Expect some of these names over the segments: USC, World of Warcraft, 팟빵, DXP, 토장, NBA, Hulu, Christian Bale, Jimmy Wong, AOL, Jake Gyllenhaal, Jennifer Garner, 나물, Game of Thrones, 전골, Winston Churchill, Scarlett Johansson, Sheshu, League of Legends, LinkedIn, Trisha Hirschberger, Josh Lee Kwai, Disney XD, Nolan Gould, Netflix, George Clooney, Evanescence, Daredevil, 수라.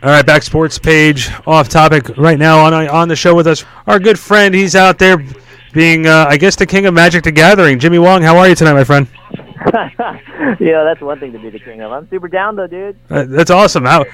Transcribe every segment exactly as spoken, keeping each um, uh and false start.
All right, back sports page, off topic right now. On on the show with us, our good friend, he's out there being, uh, I guess, the king of Magic the Gathering. Jimmy Wong, how are you tonight, my friend? Yeah, that's one thing to be the king of. I'm super down, though, dude. Uh, that's awesome. How,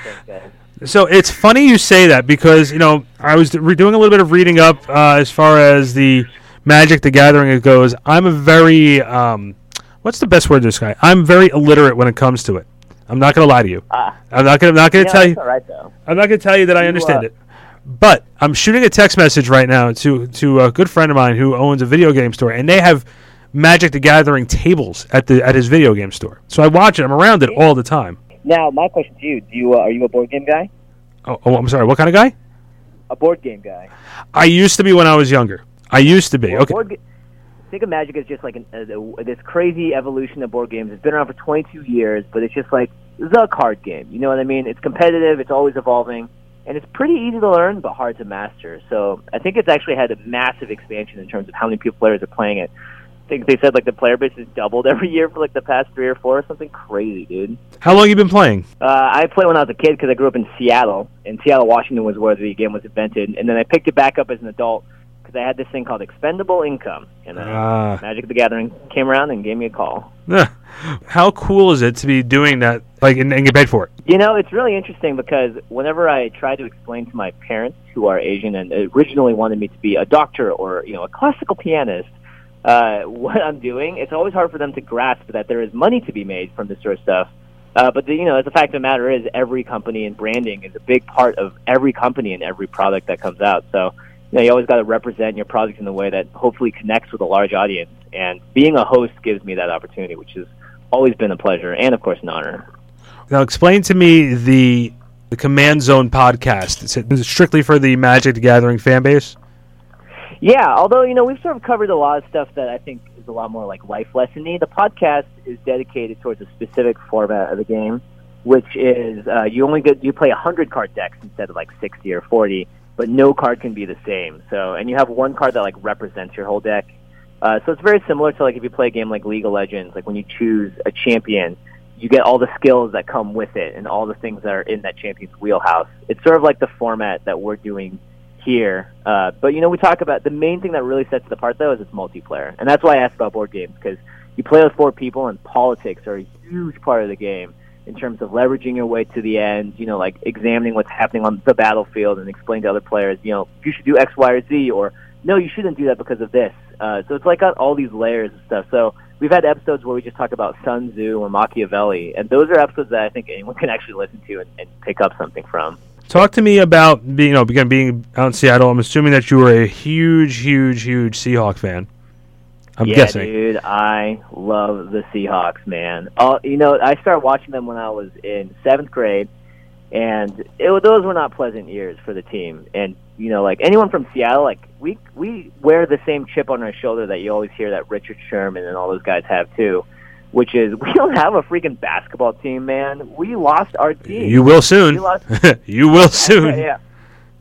so it's funny you say that because, you know, I was doing a little bit of reading up uh, as far as the Magic the Gathering goes. I'm a very, um, what's the best word to describe? I'm very illiterate when it comes to it. I'm not going to lie to you. Ah. I'm not going. I'm not going to yeah, tell you. All right, though. I'm not going to tell you that you, I understand uh, it. But I'm shooting a text message right now to to a good friend of mine who owns a video game store, and they have Magic the Gathering tables at the at his video game store. So I watch it. I'm around it all the time. Now, my question to you: Do you uh, are you a board game guy? Oh, oh, I'm sorry. What kind of guy? A board game guy. I used to be when I was younger. I used to be. Well, okay. Board ga- I think of Magic as just like an, uh, this crazy evolution of board games. It's been around for twenty-two years, but it's just like the card game. You know what I mean? It's competitive. It's always evolving. And it's pretty easy to learn, but hard to master. So I think it's actually had a massive expansion in terms of how many people players are playing it. I think they said like the player base has doubled every year for like the past three or four or something crazy, dude. How long have you been playing? Uh, I played when I was a kid because I grew up in Seattle. And Seattle, Washington was where the game was invented. And then I picked it back up as an adult. They had this thing called expendable income, and uh, uh, Magic the Gathering came around and gave me a call. How cool is it to be doing that, like, and, and get paid for it? You know, it's really interesting because whenever I try to explain to my parents, who are Asian and originally wanted me to be a doctor or, you know, a classical pianist, uh, what I'm doing, it's always hard for them to grasp that there is money to be made from this sort of stuff. Uh, but, the, you know, the fact of the matter is every company and branding is a big part of every company and every product that comes out, so... You know, you always got to represent your product in a way that hopefully connects with a large audience. And being a host gives me that opportunity, which has always been a pleasure and, of course, an honor. Now, explain to me the the Command Zone podcast. Is it strictly for the Magic the Gathering fan base? Yeah, although, you know, we've sort of covered a lot of stuff that I think is a lot more like life lesson-y. The podcast is dedicated towards a specific format of the game, which is uh, you only get, you play one hundred card decks instead of like sixty or forty. But no card can be the same. So, and you have one card that like represents your whole deck. Uh, so it's very similar to like if you play a game like League of Legends, like when you choose a champion, you get all the skills that come with it and all the things that are in that champion's wheelhouse. It's sort of like the format that we're doing here. Uh, but you know, we talk about the main thing that really sets it apart though is it's multiplayer, and that's why I asked about board games because you play with four people, and politics are a huge part of the game. In terms of leveraging your way to the end, you know, like examining what's happening on the battlefield and explain to other players, you know, you should do X, Y, or Z, or no, you shouldn't do that because of this. Uh, so it's like got all these layers and stuff. So we've had episodes where we just talk about Sun Tzu or Machiavelli, and those are episodes that I think anyone can actually listen to and, and pick up something from. Talk to me about, being, you know, again, being out in Seattle. I'm assuming that you were a huge, huge, huge Seahawks fan. I'm yeah, guessing. Dude, I love the Seahawks, man. Uh, you know, I started watching them when I was in seventh grade, and it, those were not pleasant years for the team. And, you know, like anyone from Seattle, like we we wear the same chip on our shoulder that you always hear that Richard Sherman and all those guys have too, which is we don't have a freaking basketball team, man. We lost our team. You will soon. We lost- you will soon. Yeah.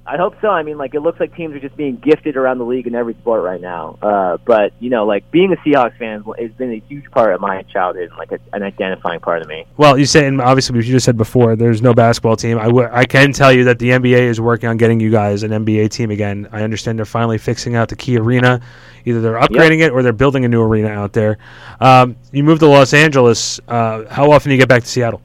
I hope so. I mean, like, it looks like teams are just being gifted around the league in every sport right now. Uh, but, you know, like, being a Seahawks fan has been a huge part of my childhood and, like, a, an identifying part of me. Well, you said, and obviously, as you just said before, there's no basketball team. I, w- I can tell you that the N B A is working on getting you guys an N B A team again. I understand they're finally fixing out the Key Arena. Either they're upgrading yep. it or they're building a new arena out there. Um, you moved to Los Angeles. Uh, how often do you get back to Seattle?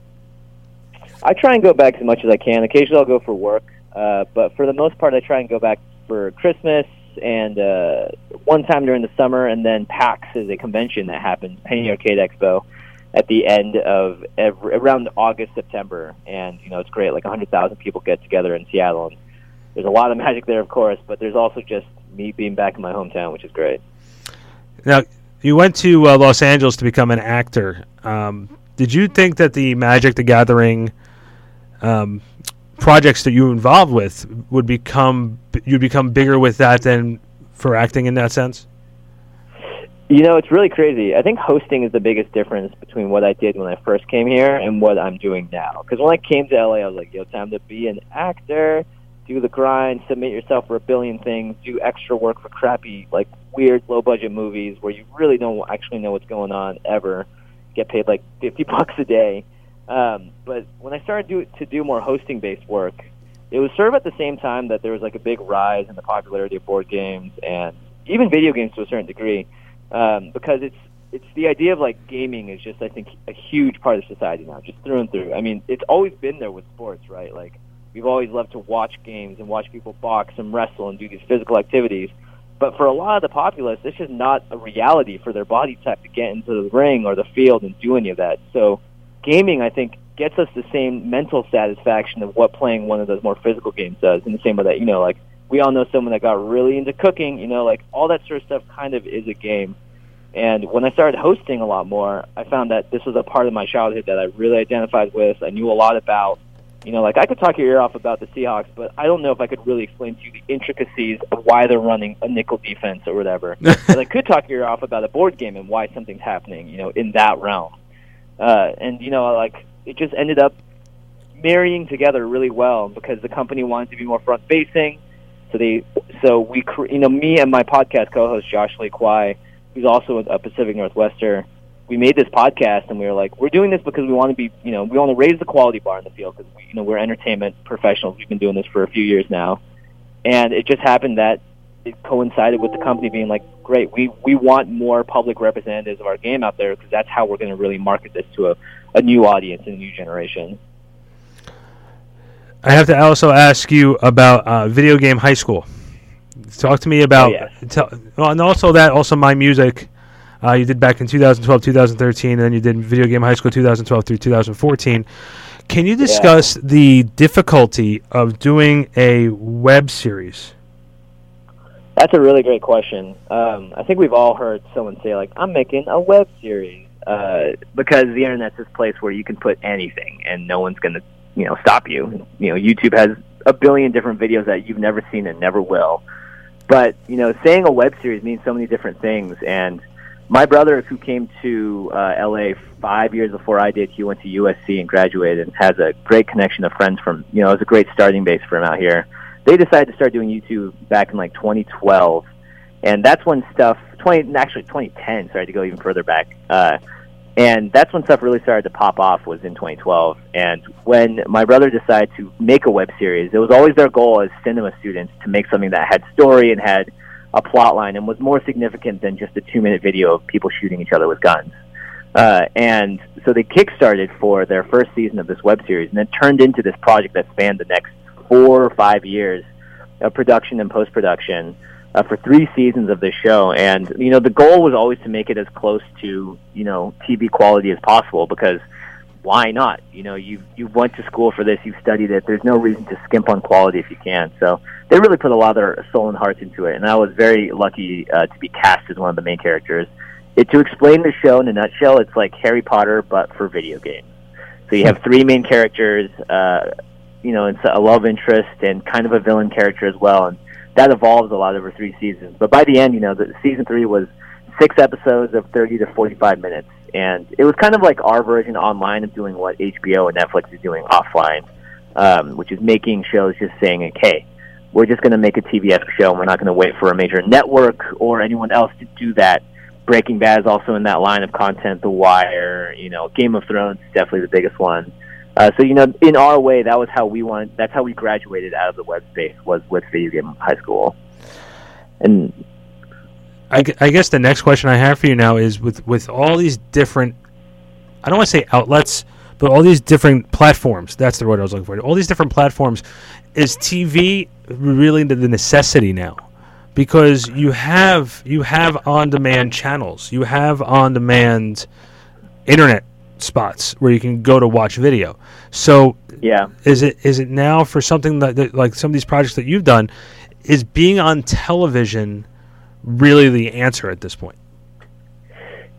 I try and go back as much as I can. Occasionally, I'll go for work. Uh, but for the most part, I try and go back for Christmas and uh, one time during the summer, and then PAX is a convention that happens, Penny Arcade Expo, at the end of every, around August, September. And, you know, it's great. Like one hundred thousand people get together in Seattle. And there's a lot of magic there, of course, but there's also just me being back in my hometown, which is great. Now, you went to uh, Los Angeles to become an actor. Um, did you think that the Magic the Gathering... Um, projects that you were involved with would become you'd become bigger with that than for acting in that sense? You know, it's really crazy. I think hosting is the biggest difference between what I did when I first came here and what I'm doing now. Because when I came to L A, I was like, yo, time to be an actor, do the grind, submit yourself for a billion things, do extra work for crappy, like weird low-budget movies where you really don't actually know what's going on ever, get paid like fifty bucks a day. Um, but when I started do, to do more hosting-based work, it was sort of at the same time that there was like a big rise in the popularity of board games and even video games to a certain degree, um, because it's it's the idea of like gaming is just, I think, a huge part of society now, just through and through. I mean, it's always been there with sports, right? Like, we've always loved to watch games and watch people box and wrestle and do these physical activities. But for a lot of the populace, it's just not a reality for their body type to get into the ring or the field and do any of that. So gaming, I think, gets us the same mental satisfaction of what playing one of those more physical games does, in the same way that, you know, like, we all know someone that got really into cooking, you know, like, all that sort of stuff kind of is a game. And when I started hosting a lot more, I found that this was a part of my childhood that I really identified with, I knew a lot about. You know, like, I could talk your ear off about the Seahawks, but I don't know if I could really explain to you the intricacies of why they're running a nickel defense or whatever. But I could talk your ear off about a board game and why something's happening, you know, in that realm. Uh, and, you know, like, it just ended up marrying together really well because the company wanted to be more front-facing. So they, so we, you know, me and my podcast co-host, Josh Lee Kwai, who's also a Pacific Northwester, we made this podcast, and we were like, we're doing this because we want to be, you know, we want to raise the quality bar in the field because, you know, we're entertainment professionals. We've been doing this for a few years now. And it just happened that it coincided with the company being like, great, we, we want more public representatives of our game out there because that's how we're going to really market this to a, a new audience and a new generation. I have to also ask you about uh, Video Game High School. Talk to me about, oh, yeah. tell, and also that, also My Music. Uh, you did back in two thousand twelve, two thousand thirteen, and then you did Video Game High School two thousand twelve through two thousand fourteen. Can you discuss yeah. the difficulty of doing a web series? That's a really great question. Um, I think we've all heard someone say, like, I'm making a web series, uh, because the Internet's this place where you can put anything, and no one's going to, you know, stop you. You know, YouTube has a billion different videos that you've never seen and never will. But, you know, saying a web series means so many different things, and my brother, who came to uh, L A five years before I did, he went to U S C and graduated and has a great connection of friends from, you know, it was a great starting base for him out here. They decided to start doing YouTube back in, like, twenty twelve, and that's when stuff, twenty actually twenty ten, sorry to go even further back, uh, and that's when stuff really started to pop off was in twenty twelve. And when my brother decided to make a web series, it was always their goal as cinema students to make something that had story and had a plot line and was more significant than just a two-minute video of people shooting each other with guns. Uh, and so they kickstarted for their first season of this web series, and it turned into this project that spanned the next four or five years of production and post-production uh, for three seasons of this show. And, you know, the goal was always to make it as close to, you know, T V quality as possible because why not? You know, you you went to school for this, you've studied it. There's no reason to skimp on quality if you can. So they really put a lot of their soul and hearts into it, and I was very lucky uh, to be cast as one of the main characters. It, to explain the show in a nutshell, it's like Harry Potter but for video games. So you have three main characters, uh, you know, it's a love interest and kind of a villain character as well, and that evolves a lot over three seasons. But by the end, you know, the season three was six episodes of thirty to forty-five minutes. And it was kind of like our version online of doing what H B O and Netflix is doing offline, um, which is making shows just saying, okay, we're just going to make a T V-esque show, and we're not going to wait for a major network or anyone else to do that. Breaking Bad is also in that line of content, The Wire, you know, Game of Thrones is definitely the biggest one. Uh, so, you know, in our way, that was how we wanted, that's how we graduated out of the web space, was with Video Game High School. And I, I guess the next question I have for you now is with, with all these different, I don't want to say outlets, but all these different platforms. That's the word I was looking for. All these different platforms. Is T V really the necessity now? Because you have you have on-demand channels. You have on-demand internet spots where you can go to watch video. So yeah. is it is it now for something that, that like some of these projects that you've done, is being on television really the answer at this point?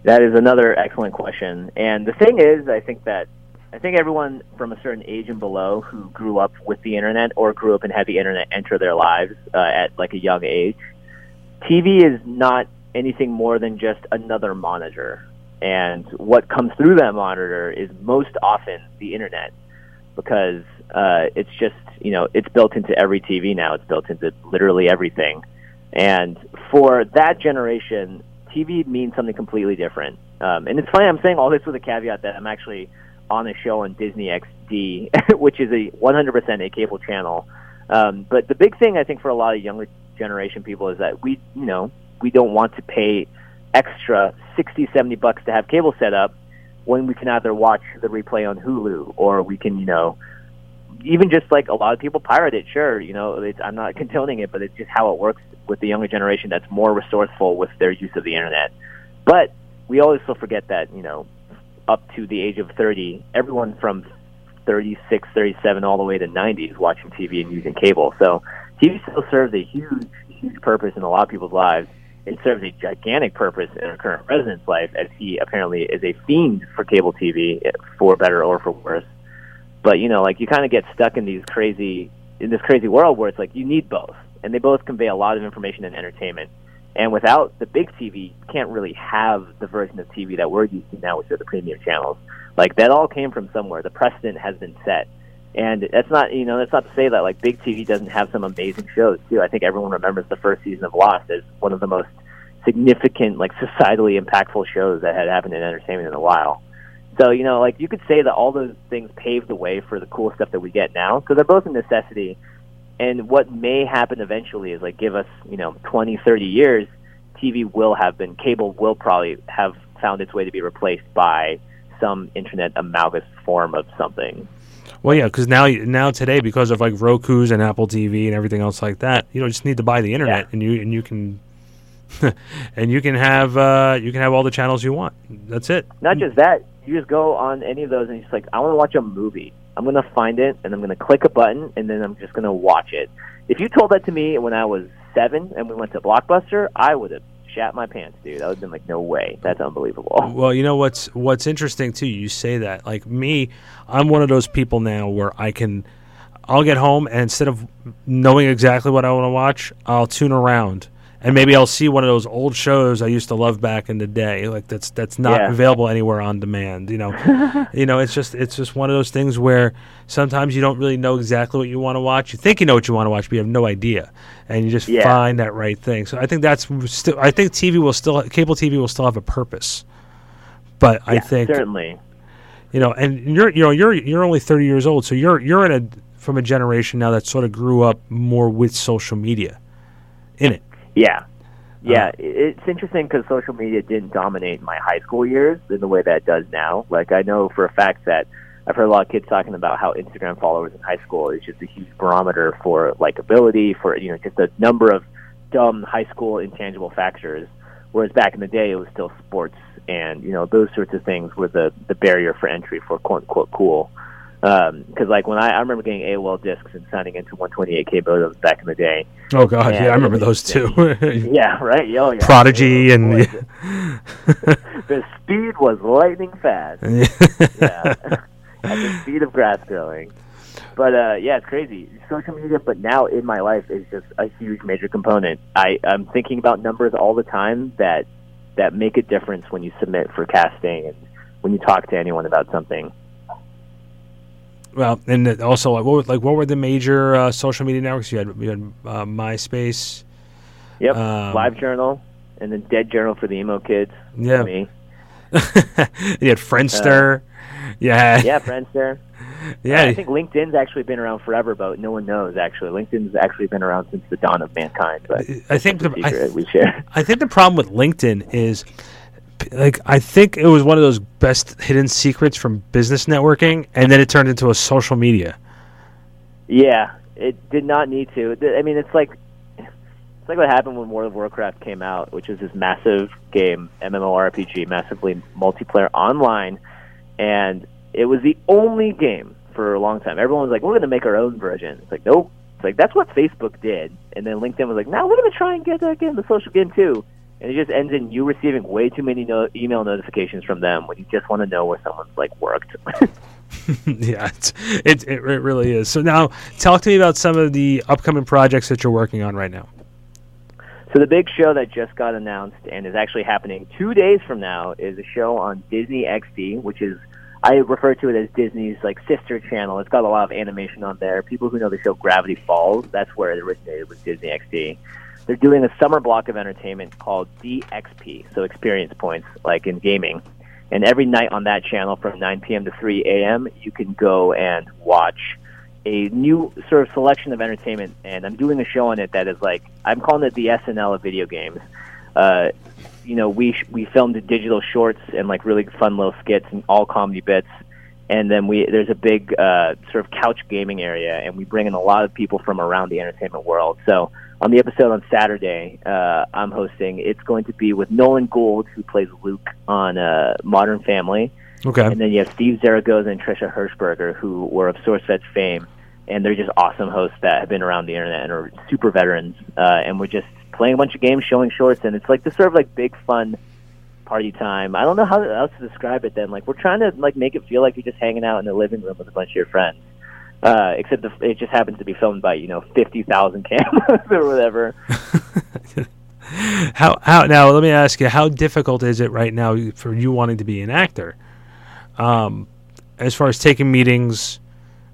That is another excellent question. And the thing is, I think that I think everyone from a certain age and below who grew up with the internet or grew up and had the internet enter their lives uh, at like a young age, T V is not anything more than just another monitor. And what comes through that monitor is most often the internet because uh, it's just, you know, it's built into every T V now. It's built into literally everything. And for that generation, T V means something completely different. Um, and it's funny, I'm saying all this with a caveat that I'm actually on a show on Disney X D, which is a one hundred percent a cable channel. Um, but the big thing, I think, for a lot of younger generation people is that we, you know, we don't want to pay extra sixty, seventy bucks to have cable set up when we can either watch the replay on Hulu or we can, you know, even just like a lot of people pirate it. Sure, you know, it's, I'm not condoning it, but it's just how it works with the younger generation that's more resourceful with their use of the internet. But we always still forget that, you know, up to the age of thirty, everyone from thirty-six, thirty-seven all the way to ninety is watching T V and using cable. So T V still serves a huge, huge purpose in a lot of people's lives. It serves a gigantic purpose in our current president's life, as he apparently is a fiend for cable T V, for better or for worse. But, you know, like, you kind of get stuck in these crazy, in this crazy world where it's like you need both, and they both convey a lot of information and entertainment. And without the big T V, you can't really have the version of T V that we're used to now, which are the premium channels. Like, that all came from somewhere. The precedent has been set. And that's not, you know, that's not to say that, like, big T V doesn't have some amazing shows, too. I think everyone remembers the first season of Lost as one of the most significant, like, societally impactful shows that had happened in entertainment in a while. So, you know, like, you could say that all those things paved the way for the cool stuff that we get now, because they're both a necessity. And what may happen eventually is, like, give us, you know, twenty, thirty years, T V will have been, cable will probably have found its way to be replaced by some internet amalgamous form of something. Well, yeah, because now, now today, because of, like, Roku's and Apple T V and everything else like that, you know, you just need to buy the internet, yeah. and you and you can and you can have uh, you can have all the channels you want. That's it. Not just that. You just go on any of those and you're just like, I want to watch a movie. I'm going to find it, and I'm going to click a button, and then I'm just going to watch it. If you told that to me when I was seven and we went to Blockbuster, I would have shat my pants, dude. I would have been like, no way. That's unbelievable. Well, you know what's what's interesting, too, you say that. Like, me, I'm one of those people now where I can – I'll get home, and instead of knowing exactly what I want to watch, I'll tune around. And maybe I'll see one of those old shows I used to love back in the day, like that's that's not yeah. available anywhere on demand. You know, you know, it's just it's just one of those things where sometimes you don't really know exactly what you want to watch. You think you know what you want to watch, but you have no idea, and you just yeah. find that right thing. So I think that's still. I think T V will still cable T V will still have a purpose, but yeah, I think certainly, you know, and you're you know you're you're only thirty years old, so you're you're in a from a generation now that sort of grew up more with social media, in it. Yeah, yeah. It's interesting because social media didn't dominate my high school years in the way that it does now. Like, I know for a fact that I've heard a lot of kids talking about how Instagram followers in high school is just a huge barometer for likability, for, you know, just a number of dumb high school intangible factors. Whereas back in the day, it was still sports and, you know, those sorts of things were the, the barrier for entry for quote unquote cool. Because, um, like, when I, I remember getting A O L discs and signing into one twenty-eight K modems back in the day. Oh, God, and yeah, I remember those, too. yeah, right? Oh, yeah. Prodigy and... Was, yeah. The speed was lightning fast. yeah. At the speed of grass growing. But, uh, yeah, it's crazy. Social media, but now in my life, is just a huge major component. I, I'm thinking about numbers all the time that that make a difference when you submit for casting and when you talk to anyone about something. Well, and also, like, what were, like, what were the major uh, social media networks? You had, you had uh, MySpace. Yep, um, LiveJournal, and then DeadJournal for the emo kids. Yeah. Me. You had Friendster. Uh, yeah. Yeah, Friendster. Yeah. I think LinkedIn's actually been around forever, but no one knows, actually. LinkedIn's actually been around since the dawn of mankind. But I think the, I th- we share. I think the problem with LinkedIn is... Like, I think it was one of those best hidden secrets from business networking, and then it turned into a social media. Yeah, it did not need to. I mean, it's like it's like what happened when World of Warcraft came out, which is this massive game, M M O R P G, massively multiplayer online, and it was the only game for a long time. Everyone was like, we're going to make our own version. It's like, nope. It's like, that's what Facebook did. And then LinkedIn was like, now we're going to try and get that game, the social game, too. And it just ends in you receiving way too many no- email notifications from them when you just want to know where someone's, like, worked. yeah, it's, it, it really is. So now talk to me about some of the upcoming projects that you're working on right now. So the big show that just got announced and is actually happening two days from now is a show on Disney X D, which is, I refer to it as Disney's, like, sister channel. It's got a lot of animation on there. People who know the show Gravity Falls, that's where it originated with Disney X D. They're doing a summer block of entertainment called D X P, so experience points, like in gaming. And every night on that channel from nine p.m. to three a.m., you can go and watch a new sort of selection of entertainment. And I'm doing a show on it that is like, I'm calling it the S N L of video games. Uh, you know, we we filmed digital shorts and like really fun little skits and all comedy bits. And then we there's a big uh, sort of couch gaming area, and we bring in a lot of people from around the entertainment world. So on the episode on Saturday, uh, I'm hosting. It's going to be with Nolan Gould, who plays Luke on uh, Modern Family. Okay. And then you have Steve Zaragoza and Trisha Hirschberger, who were of SourceFed's fame, and they're just awesome hosts that have been around the internet and are super veterans. Uh, and we're just playing a bunch of games, showing shorts, and it's like this sort of like big fun party time. I don't know how else to describe it then. Like, we're trying to like make it feel like you're just hanging out in the living room with a bunch of your friends. Uh, except the, it just happens to be filmed by, you know, fifty thousand cameras or whatever. how, how, now, let me ask you, how difficult is it right now for you wanting to be an actor? Um, as far as taking meetings,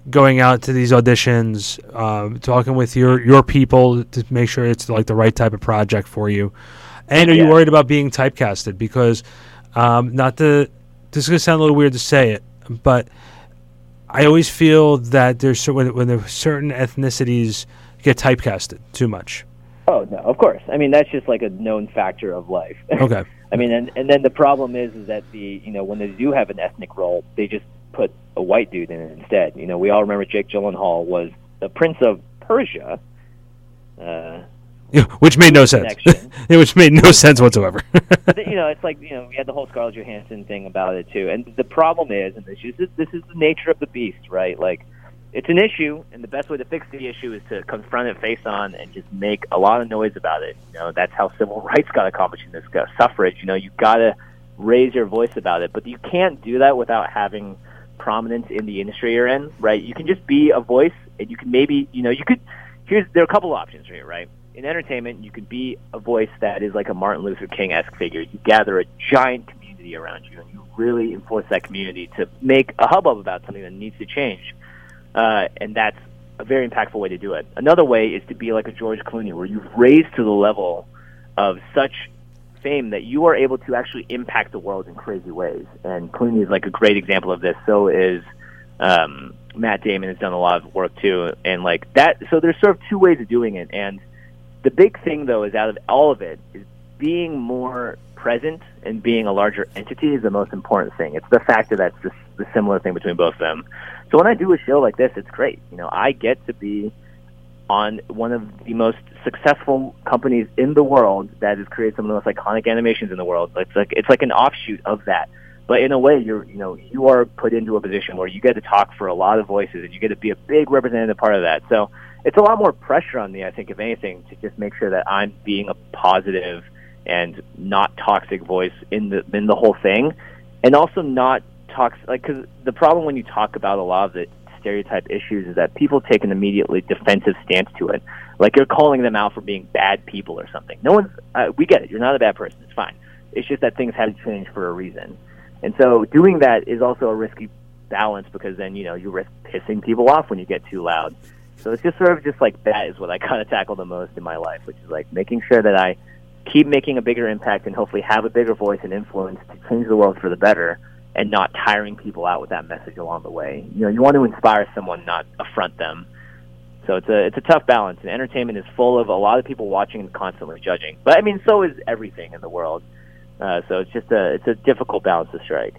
going out to these auditions, um, talking with your, your people to make sure it's like the right type of project for you. And are yeah. you worried about being typecasted? Because, um, not to, this is going to sound a little weird to say it, but I always feel that there's when, when there's certain ethnicities get typecasted too much. Oh, no, of course. I mean, that's just like a known factor of life. Okay. I mean, and, and then the problem is, is that the, you know, when they do have an ethnic role, they just put a white dude in it instead. You know, we all remember Jake Gyllenhaal was the Prince of Persia, uh, Yeah, which made no sense. yeah, which made no sense whatsoever. You know, it's like, you know, we had the whole Scarlett Johansson thing about it too. And the problem is, and this is this is the nature of the beast, right? Like, it's an issue, and the best way to fix the issue is to confront it face on and just make a lot of noise about it. You know, that's how civil rights got accomplished in this suffrage. You know, you got to raise your voice about it, but you can't do that without having prominence in the industry you're in, right? You can just be a voice, and you can maybe, you know, you could. Here's there are a couple options here, right? In entertainment, you could be a voice that is like a Martin Luther King-esque figure. You gather a giant community around you, and you really enforce that community to make a hubbub about something that needs to change. Uh, and that's a very impactful way to do it. Another way is to be like a George Clooney, where you've raised to the level of such fame that you are able to actually impact the world in crazy ways. And Clooney is like a great example of this. So is um, Matt Damon has done a lot of work too. And like that, so there's sort of two ways of doing it. And the big thing, though, is out of all of it, is being more present and being a larger entity is the most important thing. It's the factor that's just the similar thing between both of them. So when I do a show like this, it's great. You know, I get to be on one of the most successful companies in the world that has created some of the most iconic animations in the world. It's like it's like an offshoot of that. But in a way, you're you know you are put into a position where you get to talk for a lot of voices, and you get to be a big representative part of that. So it's a lot more pressure on me, I think, if anything, to just make sure that I'm being a positive and not toxic voice in the in the whole thing, and also not toxic. Like, because the problem when you talk about a lot of the stereotype issues is that people take an immediately defensive stance to it. Like, you're calling them out for being bad people or something. No one's. Uh, we get it. You're not a bad person. It's fine. It's just that things have to change for a reason. And so doing that is also a risky balance, because then, you know, you risk pissing people off when you get too loud. So it's just sort of just like that is what I kind of tackle the most in my life, which is like making sure that I keep making a bigger impact and hopefully have a bigger voice and influence to change the world for the better, and not tiring people out with that message along the way. You know, you want to inspire someone, not affront them. So it's a it's a tough balance, and entertainment is full of a lot of people watching and constantly judging. But I mean, so is everything in the world. Uh, so it's just a it's a difficult balance to strike.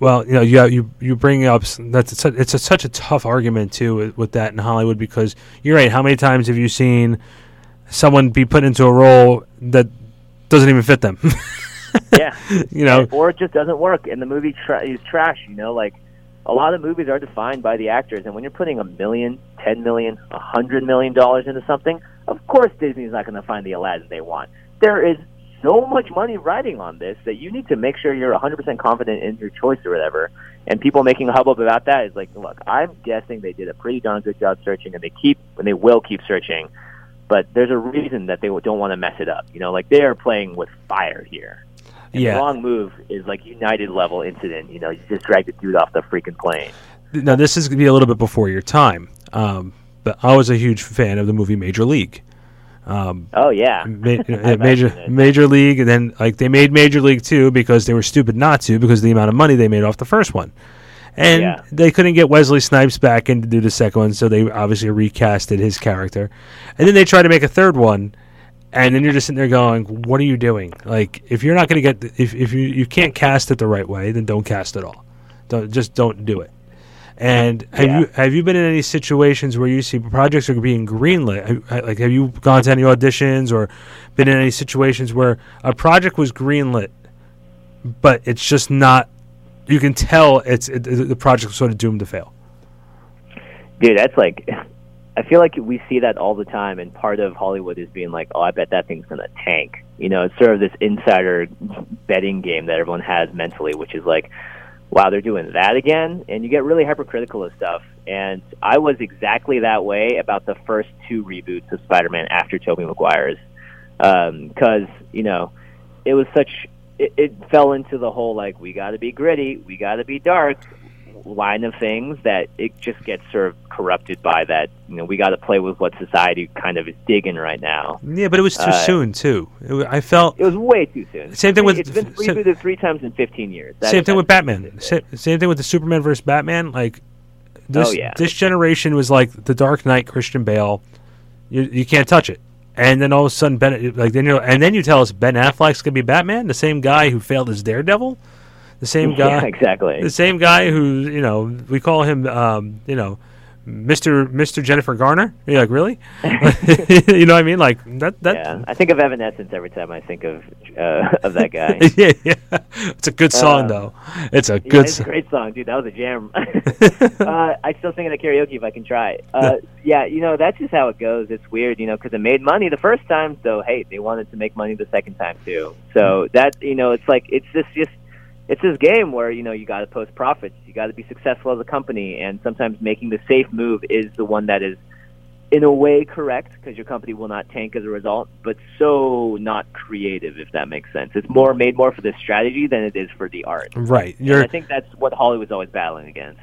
Well, you know, you you you bring up that's a, it's a, such a tough argument too with, with that in Hollywood, because you're right. How many times have you seen someone be put into a role that doesn't even fit them? Yeah, you know, or it just doesn't work, and the movie tra- is trash. You know, like a lot of movies are defined by the actors, and when you're putting a million, ten million, a hundred million dollars into something, of course Disney's not going to find the Aladdin they want. There is so much money riding on this that you need to make sure you're one hundred percent confident in your choice or whatever. And people making a hubbub about that is like, look, I'm guessing they did a pretty darn good job searching, and they keep and they will keep searching. But there's a reason that they don't want to mess it up. You know, like they are playing with fire here. And yeah. The wrong move is like United level incident. You know, you just dragged a dude off the freaking plane. Now, this is going to be a little bit before your time. Um, but I was a huge fan of the movie Major League. Um, oh yeah, ma- major Major League, and then like they made Major League two because they were stupid not to, because of the amount of money they made off the first one, and yeah. they couldn't get Wesley Snipes back in to do the second one, so they obviously recasted his character, and then they tried to make a third one, and then you're just sitting there going, "What are you doing? Like, if you're not going to get the, if if you, you can't cast it the right way, then don't cast at all, don't just don't do it." And have yeah. you have you been in any situations where you see projects are being greenlit? Like, have you gone to any auditions or been in any situations where a project was greenlit, but it's just not? You can tell it's it, the project was sort of doomed to fail. Dude, that's like, I feel like we see that all the time, and part of Hollywood is being like, "Oh, I bet that thing's gonna tank." You know, it's sort of this insider betting game that everyone has mentally, which is like, wow, they're doing that again, and you get really hypercritical of stuff. And I was exactly that way about the first two reboots of Spider-Man after Tobey Maguire's, because um, you know, it was such it, it fell into the whole like, we got to be gritty, we got to be dark line of things, that it just gets sort of corrupted by that. You know, we got to play with what society kind of is digging right now. Yeah, but it was too uh, soon too. It, I felt it was way too soon. Same thing with it's been rebooted three times in fifteen years. That same thing with Batman. Same, same thing with the Superman versus Batman. Like this, oh, yeah. this generation was like the Dark Knight, Christian Bale. You you can't touch it. And then all of a sudden, Ben like then you and then you tell us Ben Affleck's gonna be Batman, the same guy who failed as Daredevil. The same guy, yeah, exactly. The same guy who, you know, we call him, um, you know, Mister Mister Jennifer Garner. You're like, really? You know what I mean? Like that. that yeah, I think of Evanescence every time I think of uh, of that guy. yeah, yeah, it's a good song uh, though. It's a yeah, good. It's so- a great song, dude. That was a jam. uh, I still sing it at karaoke if I can try. Uh, yeah, you know, that's just how it goes. It's weird, you know, because it made money the first time, so hey, they wanted to make money the second time too. So that, you know, it's like it's this just. It's this game where, you know, you got to post profits, you got to be successful as a company, and sometimes making the safe move is the one that is, in a way, correct, because your company will not tank as a result, but so not creative, if that makes sense. It's more made more for the strategy than it is for the art. Right. And I think that's what Hollywood's always battling against.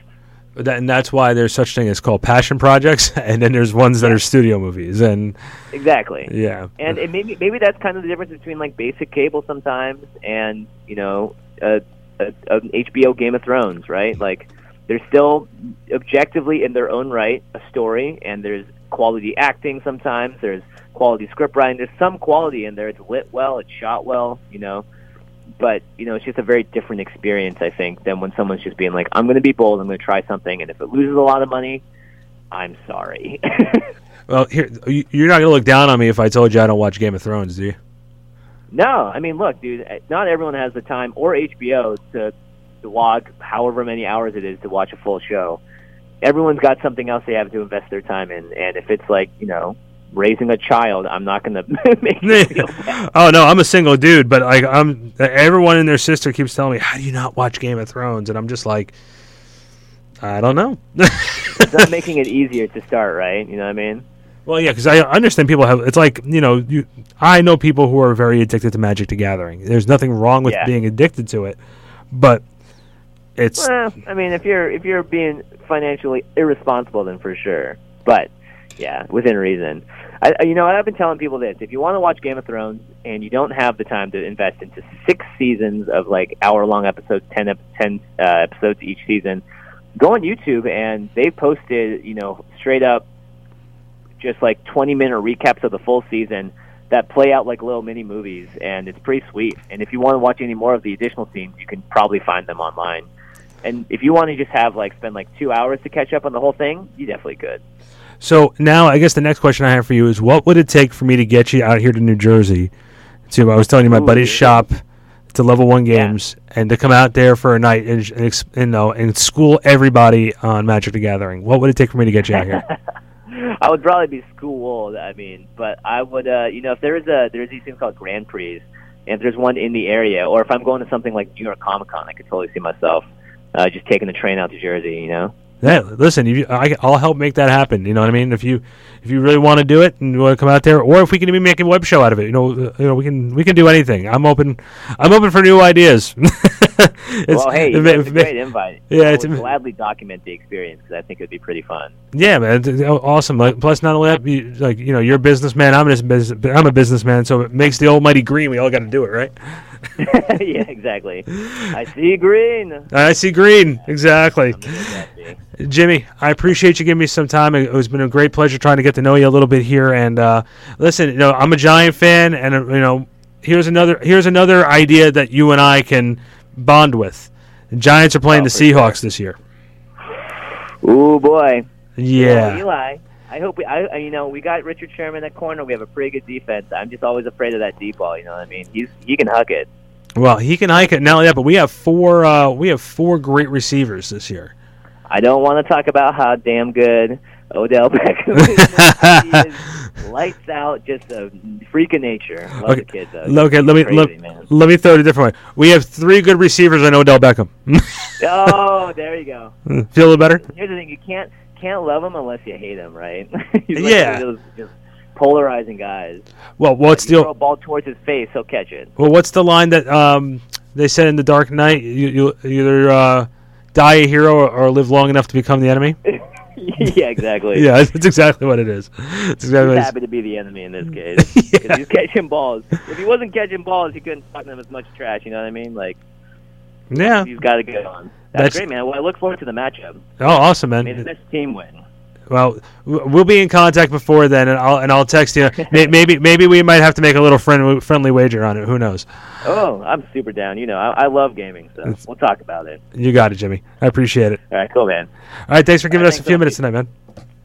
That, and that's why there's such thing as called passion projects, and then there's ones that are studio movies. And exactly. Yeah. And it maybe maybe that's kind of the difference between like basic cable sometimes and, you know, a, a, a H B O Game of Thrones, right? Like, they're still objectively in their own right a story, and there's quality acting sometimes, there's quality script writing, there's some quality in there. It's lit well, it's shot well, you know. But, you know, it's just a very different experience, I think, than when someone's just being like, I'm going to be bold, I'm going to try something, and if it loses a lot of money, I'm sorry. Well, here, you're not going to look down on me if I told you I don't watch Game of Thrones, do you? No. I mean, look, dude, not everyone has the time or H B O to, to log however many hours it is to watch a full show. Everyone's got something else they have to invest their time in, and if it's like, you know, raising a child, I'm not going to make you feel bad. Oh no, I'm a single dude, but like I'm everyone and their sister keeps telling me, "How do you not watch Game of Thrones?" And I'm just like, I don't know. It's not making it easier to start, right? You know what I mean? Well, yeah, because I understand people have. It's like, you know, you. I know people who are very addicted to Magic the Gathering. There's nothing wrong with yeah. being addicted to it, but it's. Well, I mean, if you're if you're being financially irresponsible, then for sure, but. Yeah, within reason. I, you know, I've been telling people this. If you want to watch Game of Thrones and you don't have the time to invest into six seasons of, like, hour-long episodes, ten, ep- ten uh, episodes each season, go on YouTube, and they posted, you know, straight-up just, like, twenty-minute recaps of the full season that play out like little mini-movies, and it's pretty sweet. And if you want to watch any more of the additional scenes, you can probably find them online. And if you want to just have, like, spend, like, two hours to catch up on the whole thing, you definitely could. So now I guess the next question I have for you is, what would it take for me to get you out here to New Jersey? To I was telling you my Ooh, buddy's dude. shop, to Level One Games, yeah. and to come out there for a night and, and you know and school everybody on Magic the Gathering. What would it take for me to get you out here? I would probably be schooled. I mean, but I would, uh, you know, if there is a there's these things called Grand Prix, and if there's one in the area, or if I'm going to something like New York Comic Con, I could totally see myself uh, just taking the train out to Jersey. You know. Yeah, listen, you, I, I'll help make that happen. You know what I mean? If you if you really want to do it and you want to come out there, or if we can even make a web show out of it, you know, uh, you know, we can we can do anything. I'm open. I'm open for new ideas. Well, hey, you know, it's a great invite. Yeah, I would gladly document the experience because I think it would be pretty fun. Yeah, man, it's awesome. Like, plus, not only that, you, like you know, you're a businessman. I'm a I'm a businessman, so it makes the almighty green. We all got to do it, right? Yeah, exactly. I see green. I see green. Exactly. Jimmy, I appreciate you giving me some time. It's been a great pleasure trying to get to know you a little bit here. And uh, listen, you know, I'm a Giant fan, and uh, you know, here's another here's another idea that you and I can bond with. The Giants are playing oh, the Seahawks sure. this year. Oh boy. Yeah. You know, Eli. I hope we, I, you know, we got Richard Sherman at corner. We have a pretty good defense. I'm just always afraid of that deep ball. You know what I mean? He's he can huck it. Well, he can hike it. Not only that, but we have four uh, we have four great receivers this year. I don't want to talk about how damn good Odell Beckham is. He is lights out, just a freak of nature. Love okay. the kid, though. Okay, He's let me crazy, let, let me throw it a different way. We have three good receivers and Odell Beckham. Oh, there you go. Feel a little better? Here's the thing: you can't. Can't love him unless you hate him, right? He's like yeah. Those just polarizing guys. Well, what's the throw a ball towards his face, he'll catch it. Well, what's the line that um, they said in The Dark Knight? You, you either uh, die a hero or, or live long enough to become the enemy. Yeah, exactly. Yeah, that's exactly what it is. It's exactly he's happy to be the enemy in this case. Because yeah. He's catching balls. If he wasn't catching balls, he couldn't talk to them as much trash. You know what I mean? Like, yeah, he's got to get on. That's, That's great, man. Well, I look forward to the matchup. Oh, awesome, man! May the best team win. Well, we'll be in contact before then, and I'll and I'll text you. maybe maybe we might have to make a little friend, friendly wager on it. Who knows? Oh, I'm super down. You know, I, I love gaming, so it's, we'll talk about it. You got it, Jimmy. I appreciate it. All right, cool, man. All right, thanks for giving right, us a few minutes tonight, man.